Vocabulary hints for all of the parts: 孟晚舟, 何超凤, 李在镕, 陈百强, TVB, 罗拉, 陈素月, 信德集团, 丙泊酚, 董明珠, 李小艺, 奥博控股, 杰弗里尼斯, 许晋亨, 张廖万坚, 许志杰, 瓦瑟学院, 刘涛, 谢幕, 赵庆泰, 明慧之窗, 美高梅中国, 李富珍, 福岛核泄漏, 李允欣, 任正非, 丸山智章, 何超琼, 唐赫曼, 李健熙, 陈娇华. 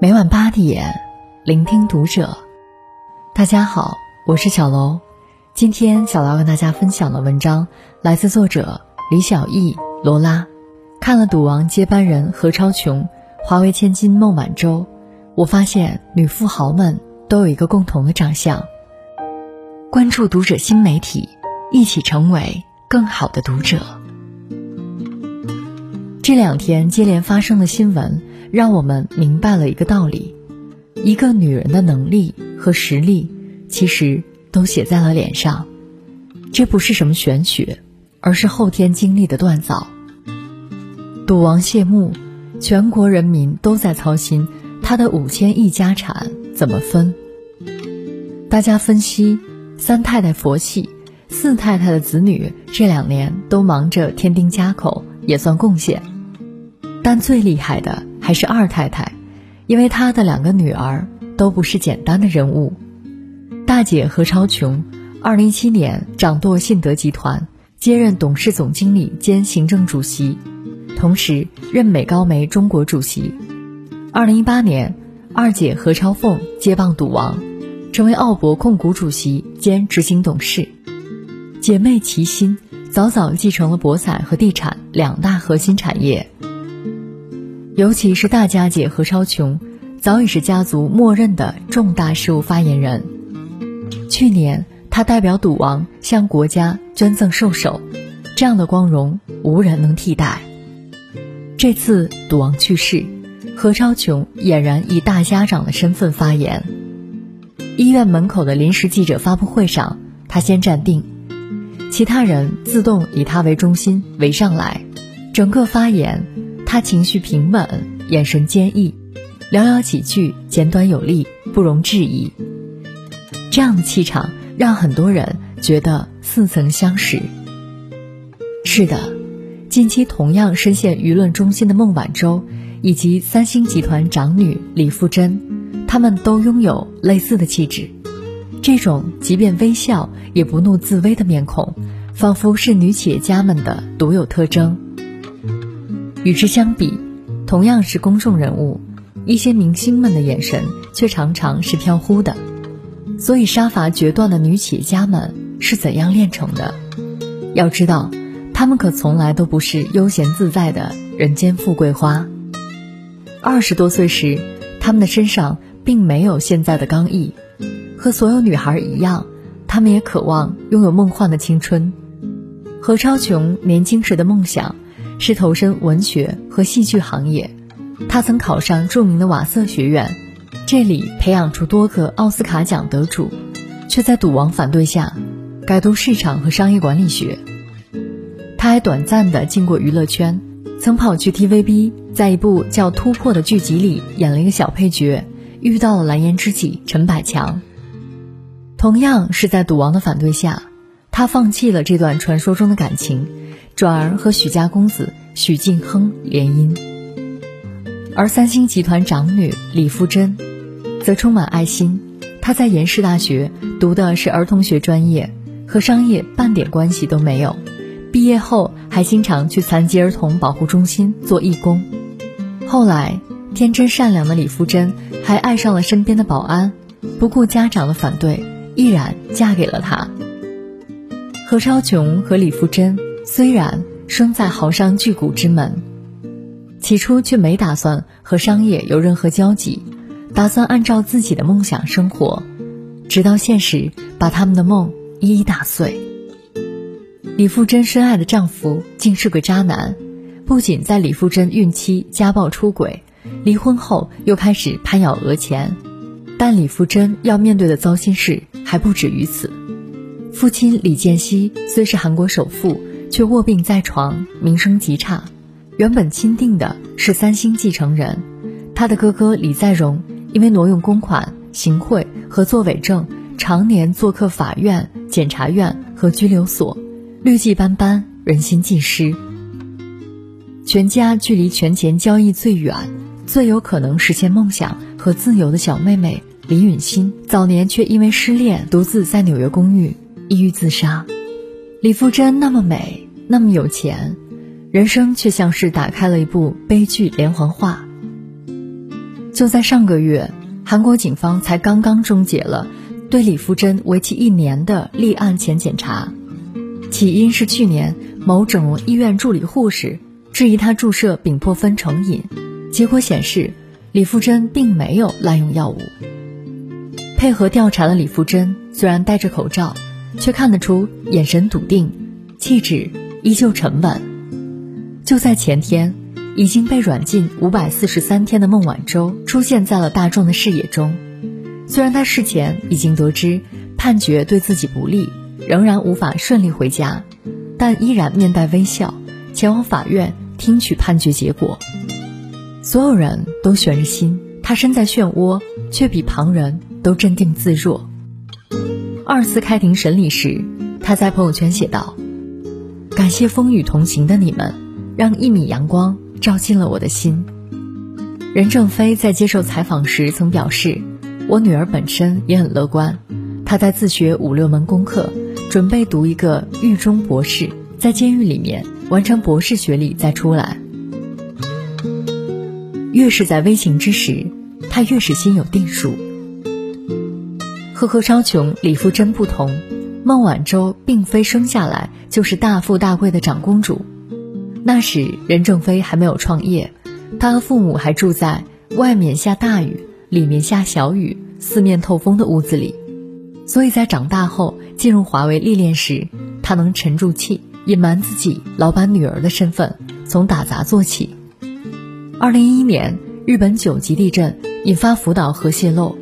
每晚8点，聆听读者。大家好，我是小楼。今天小楼跟大家分享的文章来自作者李小艺、罗拉。看了赌王接班人何超琼、华为千金孟晚舟，我发现女富豪们都有一个共同的长相。关注读者新媒体，一起成为更好的读者。这两天接连发生的新闻让我们明白了一个道理，一个女人的能力和实力其实都写在了脸上，这不是什么玄学，而是后天经历的锻造。赌王谢幕，全国人民都在操心他的5000亿家产怎么分。大家分析，三太太佛系，四太太的子女这2年都忙着添丁加口，也算贡献。但最厉害的还是二太太，因为她的2个女儿都不是简单的人物。大姐何超琼2017年掌舵信德集团，接任董事总经理兼行政主席，同时任美高梅中国主席。2018年二姐何超凤接棒赌王，成为奥博控股主席兼执行董事。姐妹齐心，早早继承了博彩和地产2大核心产业。尤其是大家姐何超琼，早已是家族默认的重大事务发言人。去年她代表赌王向国家捐赠兽首，这样的光荣无人能替代。这次赌王去世，何超琼俨然以大家长的身份发言。医院门口的临时记者发布会上，她先站定，其他人自动以她为中心围上来。整个发言，她情绪平稳，眼神坚毅，寥寥几句，简短有力，不容置疑。这样的气场让很多人觉得似曾相识。是的，近期同样深陷舆论中心的孟晚舟以及3星集团长女李富珍，她们都拥有类似的气质。这种即便微笑也不怒自威的面孔，仿佛是女企业家们的独有特征。与之相比，同样是公众人物，一些明星们的眼神却常常是飘忽的。所以杀伐决断的女企业家们是怎样炼成的？要知道，她们可从来都不是悠闲自在的人间富贵花。20多岁时，她们的身上并没有现在的刚毅。和所有女孩一样，她们也渴望拥有梦幻的青春。何超琼年轻时的梦想是投身文学和戏剧行业，她曾考上著名的瓦瑟学院，这里培养出多个奥斯卡奖得主，却在赌王反对下改读市场和商业管理学。她还短暂地进过娱乐圈，曾跑去 TVB， 在一部叫《突破》的剧集里演了一个小配角，遇到了蓝颜知己陈百强。同样是在赌王的反对下，他放弃了这段传说中的感情，转而和许家公子许晋亨联姻。而3星集团长女李富珍则充满爱心，她在延世大学读的是儿童学专业，和商业半点关系都没有。毕业后还经常去残疾儿童保护中心做义工。后来天真善良的李富珍还爱上了身边的保安，不顾家长的反对，毅然嫁给了他。何超琼和李富珍虽然生在豪商巨贾之门，起初却没打算和商业有任何交集，打算按照自己的梦想生活，直到现实把他们的梦一一打碎。李富珍深爱的丈夫竟是个渣男，不仅在李富珍孕期家暴出轨，离婚后又开始攀咬额前。但李富珍要面对的糟心事还不止于此。父亲李健熙虽是韩国首富，却卧病在床，名声极差。原本钦定的是3星继承人，他的哥哥李在镕因为挪用公款、行贿和作伪证，常年做客法院、检察院和拘留所，律迹斑斑，人心尽失。全家距离权钱交易最远、最有可能实现梦想和自由的小妹妹李允欣，早年却因为失恋独自在纽约公寓抑郁自杀。李富珍那么美，那么有钱，人生却像是打开了一部悲剧连环画。就在上个月，韩国警方才刚刚终结了对李富珍为期1年的立案前检查，起因是去年某整容医院助理护士质疑他注射丙泊酚成瘾，结果显示李富珍并没有滥用药物。配合调查的李富珍虽然戴着口罩，却看得出眼神笃定，气质依旧沉稳。就在前天，已经被软禁543天的孟晚舟出现在了大众的视野中。虽然他事前已经得知判决对自己不利，仍然无法顺利回家，但依然面带微笑前往法院听取判决结果。所有人都悬着心，他身在漩涡，却比旁人都镇定自若。2次开庭审理时，他在朋友圈写道：感谢风雨同行的你们，让1米阳光照进了我的心。任正非在接受采访时曾表示，我女儿本身也很乐观，她在自学5、6门功课，准备读一个狱中博士，在监狱里面完成博士学历再出来。越是在危情之时，她越是心有定数。和何超琼、李富珍不同，孟晚舟并非生下来就是大富大贵的长公主。那时任正非还没有创业，他和父母还住在外面下大雨里面下小雨四面透风的屋子里，所以在长大后进入华为历练时，他能沉住气，隐瞒自己老板女儿的身份，从打杂做起。2011年日本9级地震引发福岛核泄漏，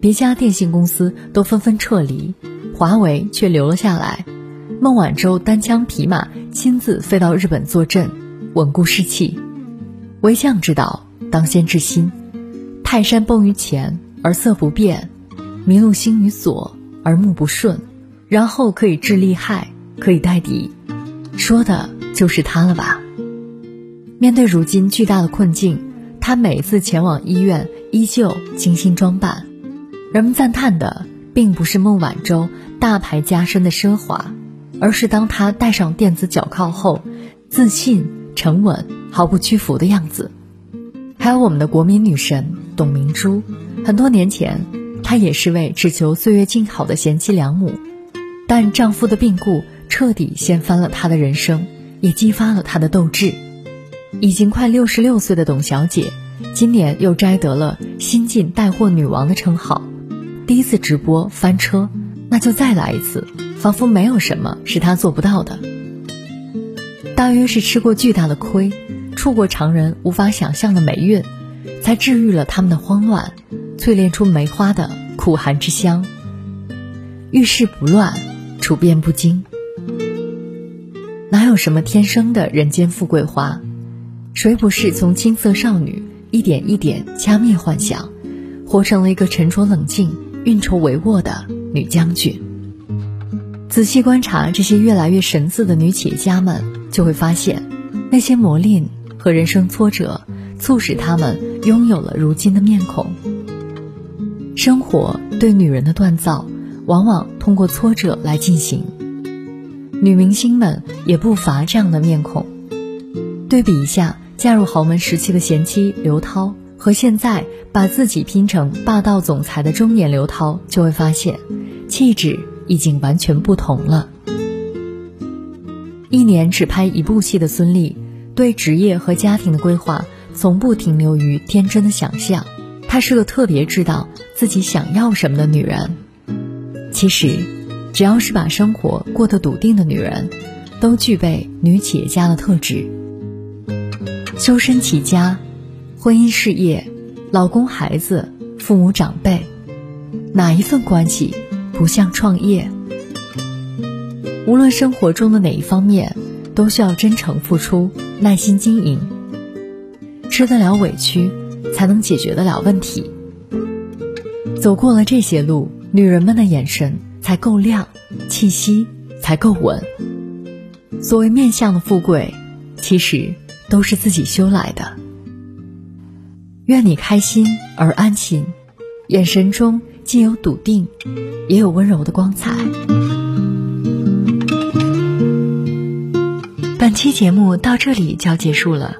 别家电信公司都纷纷撤离，华为却留了下来。孟晚舟单枪匹马亲自飞到日本坐镇，稳固士气。为将之道，当先治心。泰山崩于前而色不变，麋鹿兴于左而目不顺，然后可以治利害，可以待敌。说的就是他了吧。面对如今巨大的困境，他每次前往医院依旧精心装扮。人们赞叹的并不是孟晚舟大牌加身的奢华，而是当他戴上电子脚铐后自信、沉稳、毫不屈服的样子。还有我们的国民女神董明珠，很多年前她也是位只求岁月静好的贤妻良母，但丈夫的病故彻底掀翻了她的人生，也激发了她的斗志。已经快66岁的董小姐今年又摘得了新晋带货女王的称号。第一次直播翻车，那就再来一次，仿佛没有什么是他做不到的。大约是吃过巨大的亏，触过常人无法想象的霉运，才治愈了他们的慌乱，淬炼出梅花的苦寒之香。遇事不乱，处变不惊。哪有什么天生的人间富贵花？谁不是从青涩少女一点一点掐灭幻想，活成了一个沉着冷静、运筹帷幄的女将军？仔细观察这些越来越神似的女企业家们，就会发现那些磨砺和人生挫折促使她们拥有了如今的面孔。生活对女人的锻造往往通过挫折来进行，女明星们也不乏这样的面孔。对比一下嫁入豪门时期的贤妻刘涛和现在把自己拼成霸道总裁的中年刘涛，就会发现气质已经完全不同了。1年只拍1部戏的孙俪，对职业和家庭的规划从不停留于天真的想象，她是个特别知道自己想要什么的女人。其实只要是把生活过得笃定的女人，都具备女企业家的特质。修身齐家，婚姻事业，老公孩子，父母长辈，哪一份关系不像创业？无论生活中的哪一方面，都需要真诚付出，耐心经营，吃得了委屈，才能解决得了问题。走过了这些路，女人们的眼神才够亮，气息才够稳。所谓面相的富贵，其实都是自己修来的。愿你开心而安心，眼神中既有笃定，也有温柔的光彩。本期节目到这里就要结束了，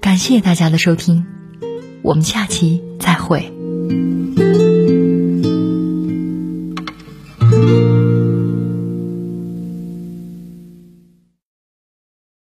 感谢大家的收听，我我们下期再会。